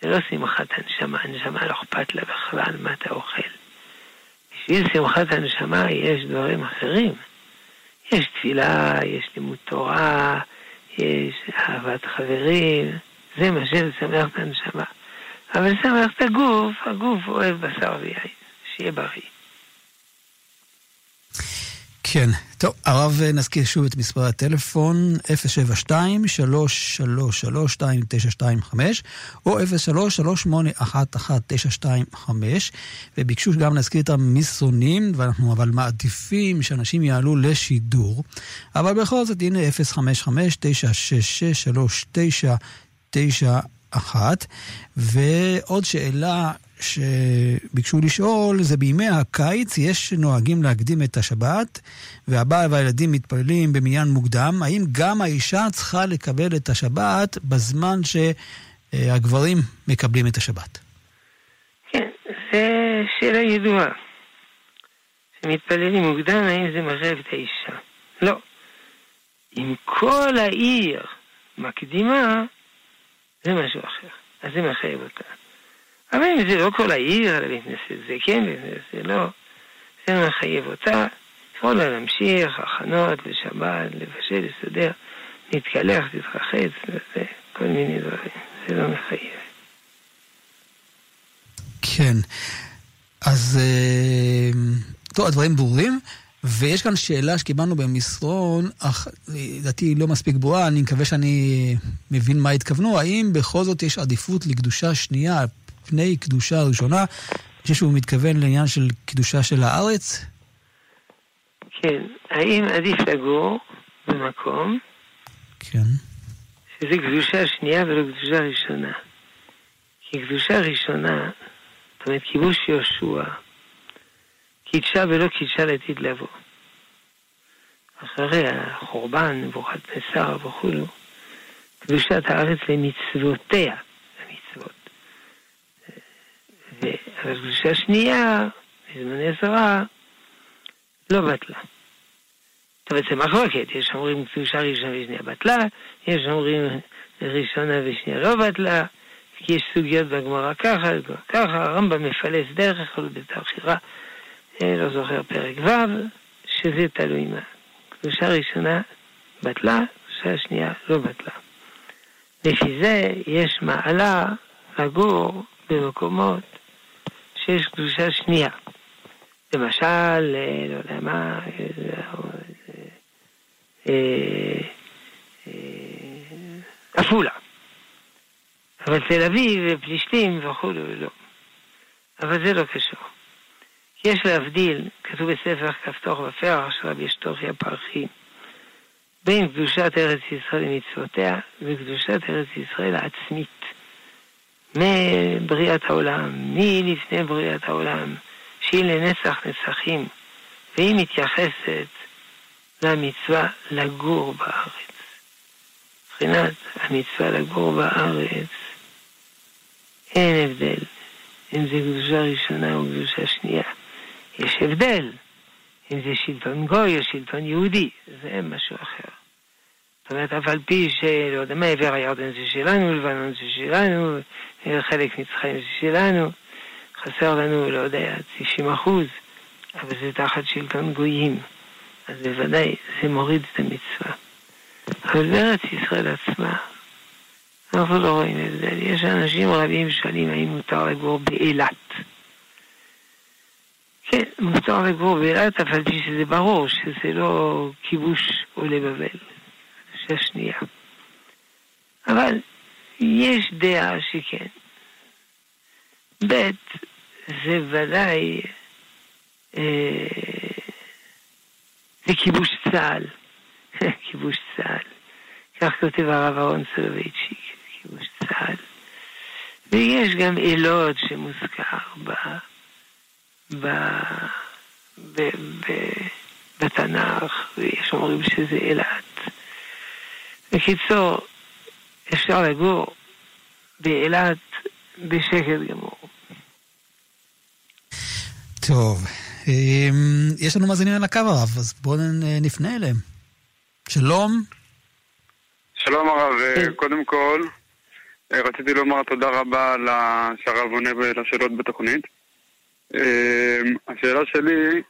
זה לא שמחת הנשמה. הנשמה לא אכפת לה בכלל מה אתה אוכל. בשביל שמחת הנשמה יש דברים אחרים. יש תפילה, יש לימוד תורה, יש אהבת חברים. זה מה שמשמח את הנשמה. אבל שמח את הגוף, הגוף אוהב בשר ויין. שיהיה בריא. כן. טוב, הרב, נזכיר שוב את מספר הטלפון אפס שבע שתיים שלוש שלוש שלוש שתיים תשע שתיים חמש או אפס שלוש שלוש שמונה אחת אחת תשע שתיים חמש, וביקשו גם נזכיר את המסונים, ואנחנו אבל מעדיפים שאנשים יעלו לשידור, אבל בכל זאת הנה אפס חמש חמש תשע שש שש שלוש תשע תשע אחת. ועוד שאלה שביקשו לשאול, זה בימי הקיץ יש נוהגים להקדים את השבת, והבעל והילדים מתפללים במניין מוקדם, האם גם האישה צריכה לקבל את השבת בזמן שהגברים מקבלים את השבת? כן, זה שאלה ידועה. שמתפללים מוקדם, האם זה מחייב את האישה? לא. אם כל העיר מקדימה, זה משהו אחר, אז זה מחייב אותה. אבל אם זה לא כל העיר, זה כן, זה לא, זה מחייב אותה, יכול לה להמשיך, הכנות, לשבת, לבשל, לסדר, להתקלח, להתרחץ, וזה, כל מיני דברים, זה לא מחייב. כן, אז, טוב, הדברים ברורים, ויש כאן שאלה שקיבלנו במסרון, אך לדעתי לא מספיק ברורה, אני מקווה שאני מבין מה התכוונו, האם בכל זאת יש עדיפות לקדושה שנייה, פני קדושה ראשונה, שהוא מתכוון לעניין של קדושה של הארץ? כן, האם עדיף לגור במקום? כן. שזה קדושה שנייה ולא קדושה ראשונה. כי קדושה ראשונה, זאת אומרת, כיבוש יהושע, קידשה ולא קידשה לעתיד לבוא. אחרי החורבן, נבוכת נצר וכולו, קדושת הארץ למצוותיה. אבל קדושה שנייה, בזמן עזרה, לא בטלה. זאת אומרת, זה מחלוקת. יש שאומרים קדושה ראשונה ושנייה בטלה, יש שאומרים ראשונה ושנייה לא בטלה, כי יש סוגיות בגמרא ככה, ככה, הרמב"ם מפלס דרך, יכול להיות בבחירה, לא זוכר פרק ו', שזה תלוי מה. קדושה ראשונה בטלה, קדושה שנייה לא בטלה. לפי זה יש מעלה לגור במקומות שיש קדושה שנייה. למשל, לא יודע מה, אפולה. אבל תל אביב, פלישתים וכו' לא. אבל זה לא קשור. יש להבדיל, כתוב בספר כפתוח ופרח של רבי שטוחי הפרחי, בין קדושת ארץ ישראל ומצוותיה וקדושת ארץ ישראל העצמית. מבריאת העולם, מלפני בריאת העולם, שהיא לנצח נצחים, והיא מתייחסת למצווה לגור בארץ. מבחינת המצווה לגור בארץ, אין הבדל אם זה קדושה ראשונה או קדושה שנייה. יש הבדל אם זה שלטון גוי או שלטון יהודי, זה משהו אחר. זאת אומרת, אף על פי שלא יודע, מעבר הירדן זה שלנו, לבנון זה שלנו, חלק מצרים זה שלנו, חסר לנו, לא יודע, תשעים אחוז, אבל זה תחת שלטון גויים. אז בוודאי זה מוריד את המצווה. אבל בארץ ישראל עצמה, אנחנו לא רואים הבדל. יש אנשים רבים שואלים האם מותר לגור באילת. כן, מותר לגור באילת, אבל שזה ברור שזה לא כיבוש עולה בבל. זה שנייה. אבל יש דעה שכן. בית זה ודאי אה, זה כיבוש צהל. כיבוש צהל. כך כותב הרב אהרון סולובייצ'יק, כיבוש צהל. ויש גם אלות שמוזכר ב... ב... ב... ב... בתנ"ך, ויש אומרים שזה אילת. בקיצור, אפשר לגור באילת בשקט גמור. טוב, יש לנו מאזינים על הקו הרב, אז בואו נפנה אליהם. שלום. שלום הרב, קודם כל, רציתי לומר תודה רבה על שהרב עונה ולשאלות בתוכנית. השאלה שלי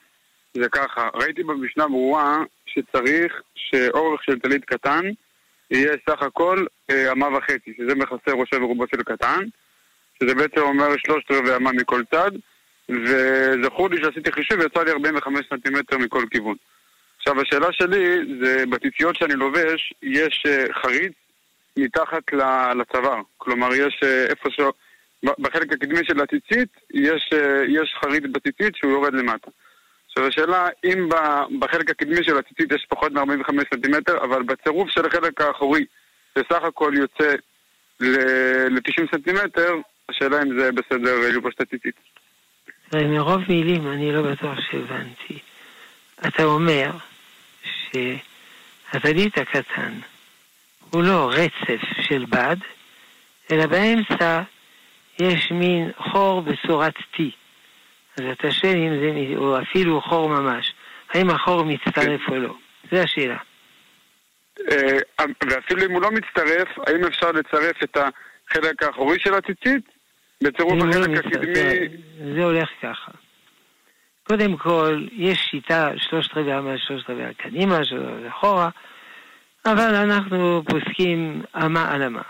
זה ככה, ראיתי במשנה ברורה שצריך שאורך של טלית קטן יהיה סך הכל אמה וחצי, שזה מכסה ראשו ורובו של קטן, שזה בעצם אומר שלושת רבעי אמה מכל צד, וזכור לי שעשיתי חישוב ויצא לי ארבעים וחמישה סנטימטר מכל כיוון. עכשיו השאלה שלי זה בציציות שאני לובש יש חריץ מתחת לצוואר, כלומר יש איפשהו בחלק הקדמי של הציצית יש יש חריץ בציצית שהוא יורד למטה. עכשיו השאלה אם בחלק הקדמי של הציצית יש פחות מ-ארבעים וחמישה סנטימטר אבל בצירוף של החלק האחורי שסך הכל יוצא ל-תשעים סנטימטר, השאלה אם זה בסדר לובש את הציצית. מרוב מילים אני לא בטוח שהבנתי. אתה אומר שהטלית הקטן הוא לא רצף של בד, אלא באמצע יש מין חור בצורת T. אז אתה שואל אם זה, או אפילו חור ממש, האם החור מצטרף או לא? זו השאלה. ואפילו אם הוא לא מצטרף, האם אפשר לצרף את החלק האחורי של הציצית? בצירוף החלק הקדמי... זה הולך ככה. קודם כל, יש שיטה שלושת רבעי אמה, שלושת רבעי קדימה, שלושת רבעי אחורה, אבל אנחנו פוסקים אמה על אמה.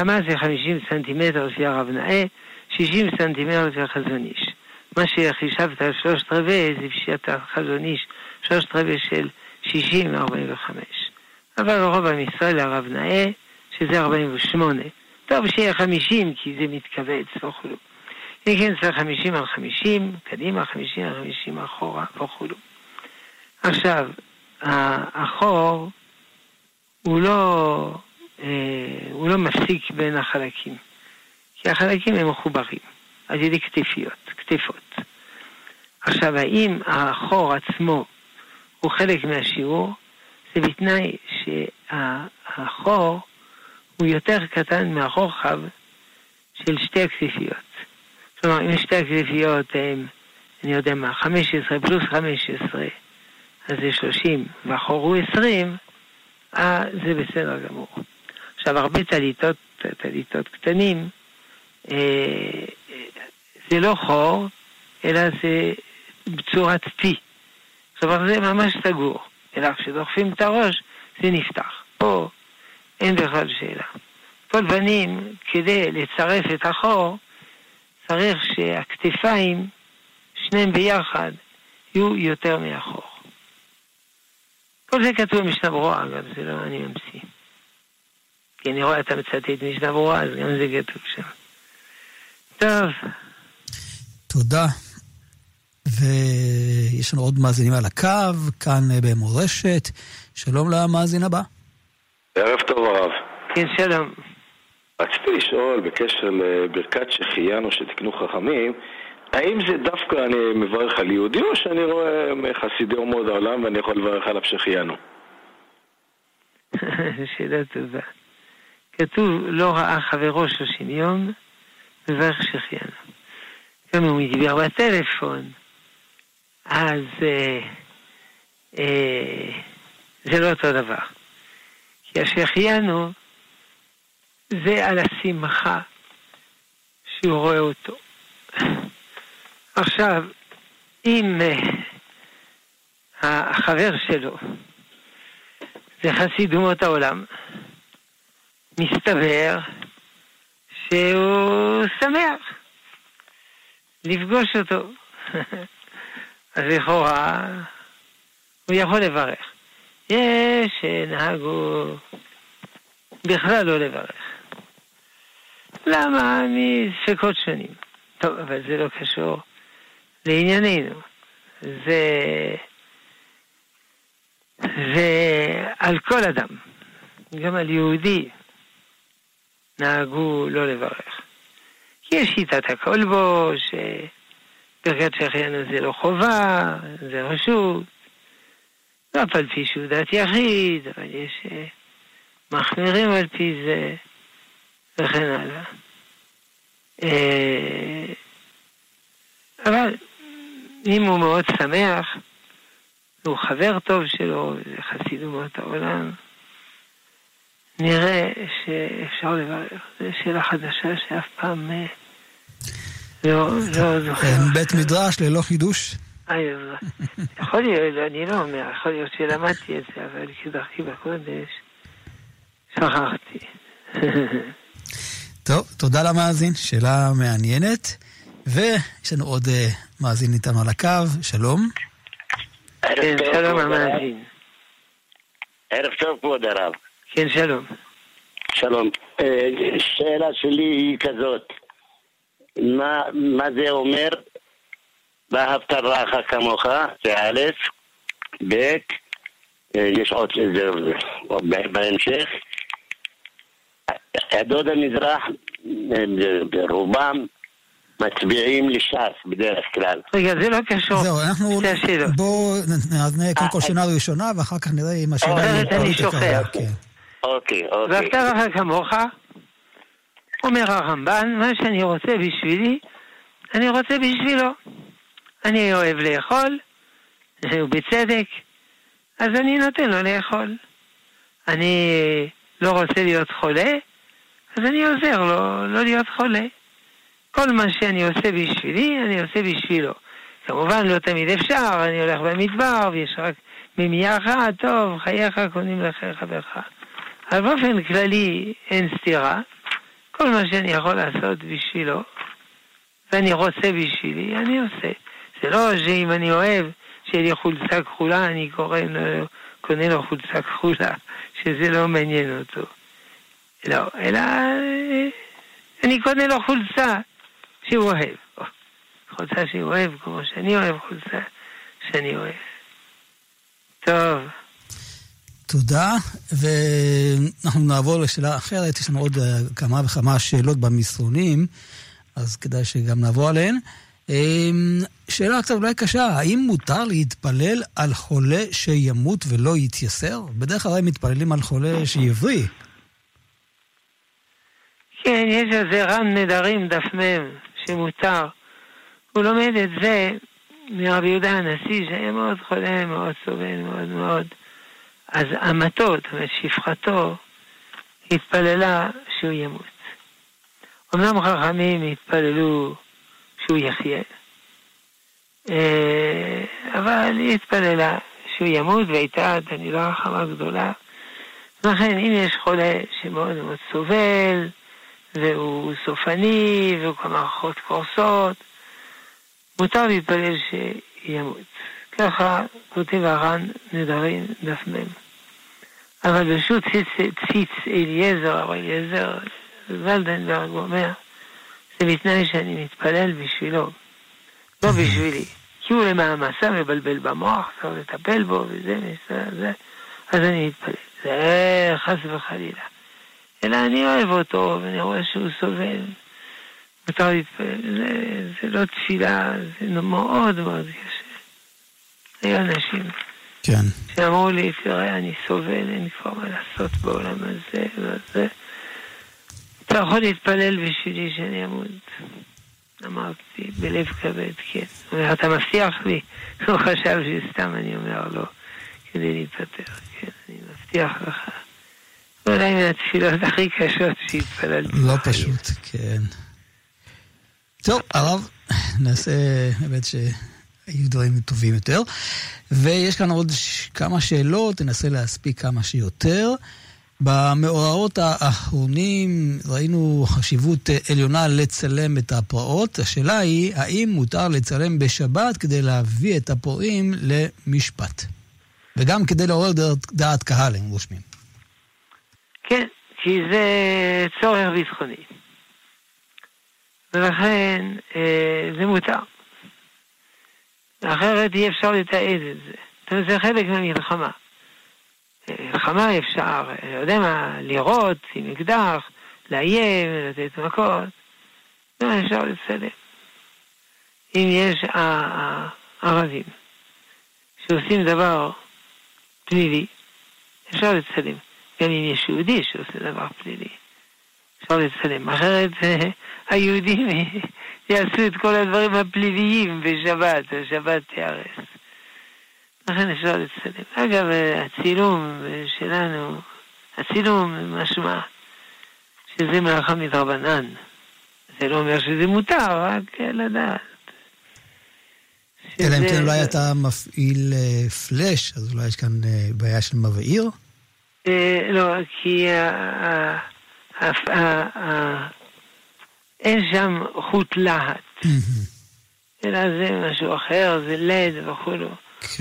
אמה זה חמישים סנטימטר לפי הרב נאה, שישים סנטימטר לפי החזון איש. מה שחישבת על שלושת רבעי זה פשיעת החזון איש, שלושת רבעי של שישים ארבעים וחמש. אבל הרוב המשרד הרב נאה, שזה ארבעים ושמונה. טוב שיהיה חמישים, כי זה מתכווץ, לא חולו. כן, זה חמישים על חמישים, קדימה, חמישים על חמישים אחורה, וכולו. עכשיו, האחור הוא לא, הוא לא מפסיק בין החלקים, כי החלקים הם מחוברים, על ידי כתפיות, כתפות. עכשיו, האם האחור עצמו הוא חלק מהשיעור, זה בתנאי שהאחור הוא יותר קטן מהרוחב של שתי הכתפיות. כלומר, אם שתי הכתפיות הם, אני יודע מה, חמש עשרה פלוס חמש עשרה, אז זה שלושים, ואחור הוא עשרים, אה, זה בסדר גמור. עכשיו, הרבה תליתות, תליתות קטנים, אה, זה לא חור, אלא זה בצורת T. עכשיו, זה ממש סגור, אלא כשדוחפים את הראש, זה נפתח. פה אין בכלל שאלה. כל בנים, כדי לצרף את החור, צריך שהכתפיים, שניהם ביחד, יהיו יותר מאחור. כל זה כתוב במשנה ברורה, אגב, זה לא אני ממציא. כי אני רואה, אתה מצטט משנה ברורה, אז גם זה כתוב שם. טוב. תודה. ויש לנו עוד מאזינים על הקו, כאן במורשת. שלום למאזין הבא. ערב טוב הרב. כן, שלום. רציתי לשאול בקשר לברכת שחיינו שתקנו חכמים, האם זה דווקא אני מברך על יהודי או שאני רואה חסידי אומות העולם ואני יכול לברך עליו שחיינו? שאלה טובה. כתוב לא ראה חברו שלושים יום מברך שחיינו. גם הוא מדבר בטלפון, אז אה, אה, זה לא אותו דבר. כי השחיינו זה על השמחה שהוא רואה אותו. עכשיו, אם החבר שלו זה חסיד אומות העולם, מסתבר שהוא שמח לפגוש אותו. אז לכאורה הוא יכול לברך. יש שנהגו בכלל לא לברך. למה? מספקות שונים. טוב, אבל זה לא קשור לענייננו. זה... זה על כל אדם, גם על יהודי, נהגו לא לברך. יש שיטת הכל בו, שברכת שחיינו זה לא חובה, זה רשות. לא על פי שהוא דת יחיד, אבל יש מחמירים על פי זה, וכן הלאה. אבל אם הוא מאוד שמח, הוא חבר טוב שלו, זה חסיד אומות העולם, נראה שאפשר לברך. זו שאלה חדשה שאף פעם לא זוכר. בית מדרש ללא חידוש? יכול להיות, אני לא אומר, יכול להיות שלמדתי את זה, אבל כשדרכתי בקודש, שכחתי. טוב, תודה למאזין, שאלה מעניינת, ויש לנו עוד מאזין איתם על הקו, שלום. כן, שלום המאזין. ערב טוב כבוד הרב. כן, שלום. שלום. שאלה שלי היא כזאת, מה, מה זה אומר ואהבת רעך כמוך, זה א', ב', יש עוד איזה בהמשך. הדוד המזרח, ברובם, מצביעים לש"ס בדרך כלל. רגע, זה לא קשור. זהו, אנחנו... בואו נענה קודם כל שאלה ראשונה, ואחר כך נראה אם השאלה... אומרת, אני שוכח. אוקיי, אוקיי. ואהבת רעך כמוך, אומר הרמב"ן, מה שאני רוצה בשבילי, אני רוצה בשבילו. אני אוהב לאכול, זהו בצדק, אז אני נותן לו לאכול. אני לא רוצה להיות חולה, אז אני עוזר לו לא להיות חולה. כל מה שאני עושה בשבילי, אני עושה בשבילו. כמובן, לא תמיד אפשר, אני הולך במדבר, ויש רק ממייך, טוב, חייך, קונים לך חברך. אבל באופן כללי אין סתירה. כל מה שאני יכול לעשות בשבילו, ואני רוצה בשבילי, אני עושה. זה לא שאם אני אוהב שיהיה לי חולצה כחולה, אני קורא, קונה לו חולצה כחולה, שזה לא מעניין אותו. לא, אלא אני קונה לו חולצה שהוא אוהב. חולצה שהוא אוהב, כמו שאני אוהב חולצה שאני אוהב. טוב. תודה, ואנחנו נעבור לשאלה אחרת. יש לנו עוד כמה וכמה שאלות במסרונים, אז כדאי שגם נעבור עליהן. שאלה קצת אולי קשה, האם מותר להתפלל על חולה שימות ולא יתייסר? בדרך כלל מתפללים על חולה שיבריא. כן, יש איזה רם נדרים דף מם שמותר. הוא לומד את זה מרבי יהודה הנשיא, שהיה מאוד חולה, מאוד סובל, מאוד מאוד. אז אמתו, זאת אומרת שפחתו, התפללה שהוא ימות. אמנם חכמים התפללו שהוא יחיה, אבל היא התפללה שהוא ימות, והייתה תנילה רחמה גדולה. לכן אם יש חולה שמאוד מאוד סובל והוא סופני והוא כמה חוט קורסות, מותר להתפלל שימות. ככה כותב הר"ן נדרים דף מם. אבל פשוט ציץ אליעזר, אבל אליעזר זלדנברג אומר, זה בתנאי שאני מתפלל בשבילו, לא בשבילי. כי הוא למעמסה מבלבל במוח, צריך לטפל בו וזה, וזה, אז אני מתפלל. זה חס וחלילה. אלא אני אוהב אותו, ואני רואה שהוא סובל. מותר להתפלל. זה, זה לא תפילה, זה מאוד מאוד קשה. היו אנשים כן. שאמרו לי, תראה, אני סובל, אין כבר מה לעשות בעולם הזה וזה. אתה יכול להתפלל בשבילי שאני אמות. אמרתי, בלב כבד, כן. הוא אומר, אתה מבטיח לי? הוא חשב שסתם אני אומר לו. כדי להיפטר, כן, אני מבטיח לך. ואולי מן התפילות הכי קשות שהתפללתי. לא פשוט, כן. טוב, הרב, נעשה באמת שהיו דברים טובים יותר, ויש כאן עוד כמה שאלות, ננסה להספיק כמה שיותר. במאורעות האחרונים ראינו חשיבות עליונה לצלם את הפרעות. השאלה היא, האם מותר לצלם בשבת כדי להביא את הפורעים למשפט? וגם כדי לעורר דעת קהל, הם רושמים. כן, כי זה צורך ביטחוני. ולכן אה, זה מותר. אחרת אי אפשר לתעד את זה. זאת, זה חלק מהמלחמה. מלחמה אפשר, אני יודע מה, לירות עם אקדח, לאיים, לתת מכות, לא אפשר לצלם. אם יש הערבים שעושים דבר פלילי, אפשר לצלם. גם אם יש יהודי שעושה דבר פלילי, אפשר לצלם. אחרת היהודים יעשו את כל הדברים הפליליים בשבת, השבת תיארס. לכן אפשר לצלם. אגב, הצילום שלנו, הצילום משמע שזה מלאכה מדרבנן. זה לא אומר שזה מותר, רק לדעת. אלא אם כן אולי אתה מפעיל פלש, אז אולי יש כאן בעיה של מבעיר? לא, כי אין שם חוט להט. אלא זה משהו אחר, זה לד וכולו.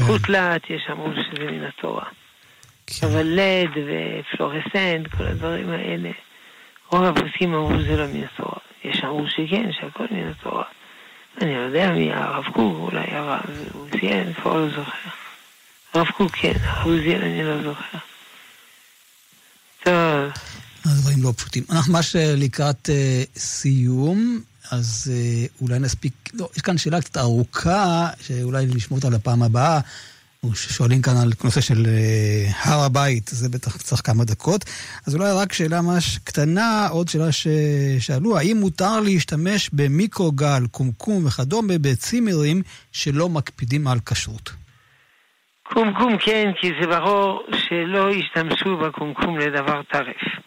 חוט להט יש אמור שזה מן התורה, אבל לד ופלורסנט, כל הדברים האלה, רוב הפוסקים אמרו זה לא מן התורה. יש אמרו שכן, שהכל מן התורה. אני יודע מי הרב קוק, אולי הרב עוזיאל, כבר לא זוכר. הרב קוק כן, הרב עוזיאל אני לא זוכר. טוב, הדברים לא פשוטים. אנחנו ממש לקראת סיום, אז אולי נספיק, לא, יש כאן שאלה קצת ארוכה, שאולי נשמור אותה לפעם הבאה, ששואלים כאן על נושא של הר הבית, זה בטח צריך כמה דקות, אז אולי רק שאלה ממש קטנה, עוד שאלה ששאלו, האם מותר להשתמש במיקרוגל, קומקום וכדומה, בצימרים שלא מקפידים על כשרות? קומקום כן, כי זה ברור שלא ישתמשו בקומקום לדבר טרף.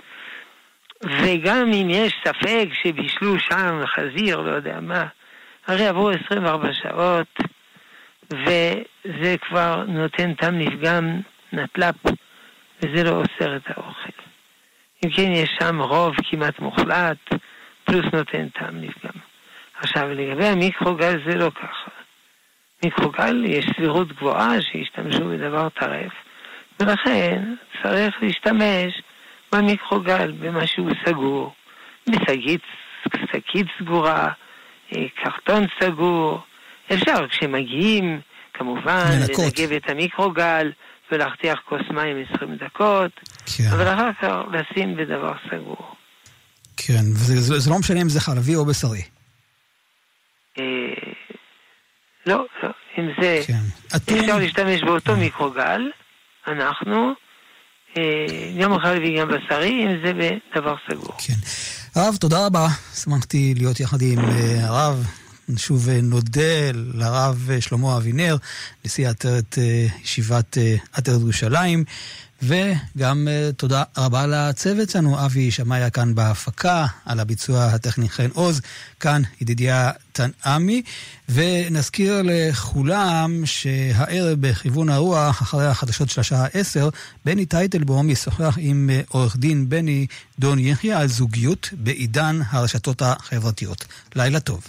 וגם אם יש ספק שבישלו שם חזיר, לא יודע מה, הרי עברו עשרים וארבע שעות, וזה כבר נותן טעם לפגם נטלפ, וזה לא אוסר את האוכל. אם כן, יש שם רוב כמעט מוחלט, פלוס נותן טעם לפגם. עכשיו, לגבי המיקרוגל זה לא ככה. מיקרוגל יש סבירות גבוהה שהשתמשו בדבר טרף, ולכן צריך להשתמש במיקרוגל, במשהו סגור, בשקית, שקית סגורה, קרטון סגור. אפשר כשמגיעים כמובן לנגב את המיקרוגל ולהחתיך כוס מים עשרים דקות, כן. אבל אחר כך לשים בדבר סגור, כן, וזה, זה, זה לא משנה אם זה חלבי או בשרי. אה, לא, לא, אם זה כן. אפשר אתם... להשתמש באותו אה. מיקרוגל אנחנו גם אוכל וגם בשרי, אם זה בדבר סגור. כן. הרב, תודה רבה. שמחתי להיות יחד עם הרב. שוב נודה לרב שלמה אבינר, נשיא אתרת ישיבת אתרת ירושלים, וגם תודה רבה לצוות שלנו, אבי שמעיה כאן בהפקה, על הביצוע הטכני חן עוז, כאן ידידיה תנעמי, ונזכיר לכולם שהערב בכיוון הרוח, אחרי החדשות של השעה עשר, בני טייטל בום ישוחח עם עורך דין בני דון יחיה על זוגיות בעידן הרשתות החברתיות. לילה טוב.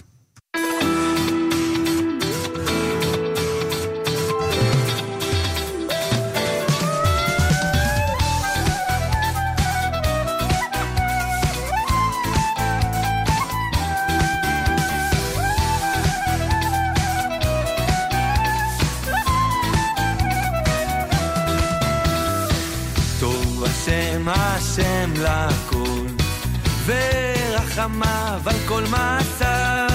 שם לכל ורחמיו על כל מעשיו,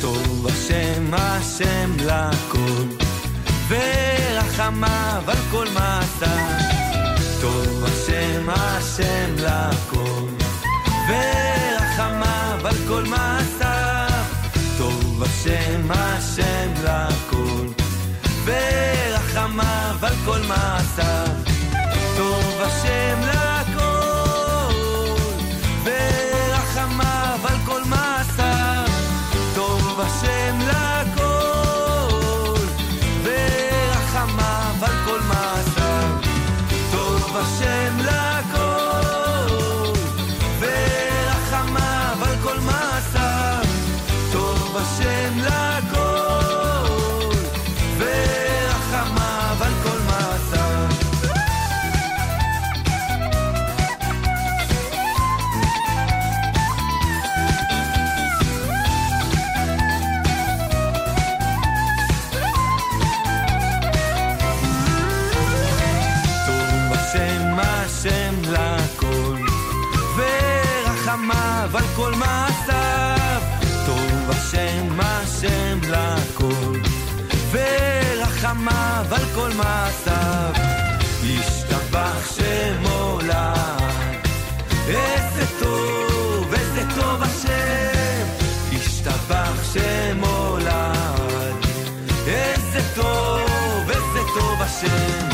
טוב השם השם לכל ורחמיו על כל מעשיו, טוב השם השם לכל ורחמיו על כל מעשיו, טוב השם השם לכל ורחמיו על כל מעשיו. אבל כל מעשיו טוב השם השם לכל, ורחמיו על כל מעשיו ישתבח שמו לעד. איזה טוב, איזה טוב השם, ישתבח שמו לעד. איזה טוב, איזה טוב השם.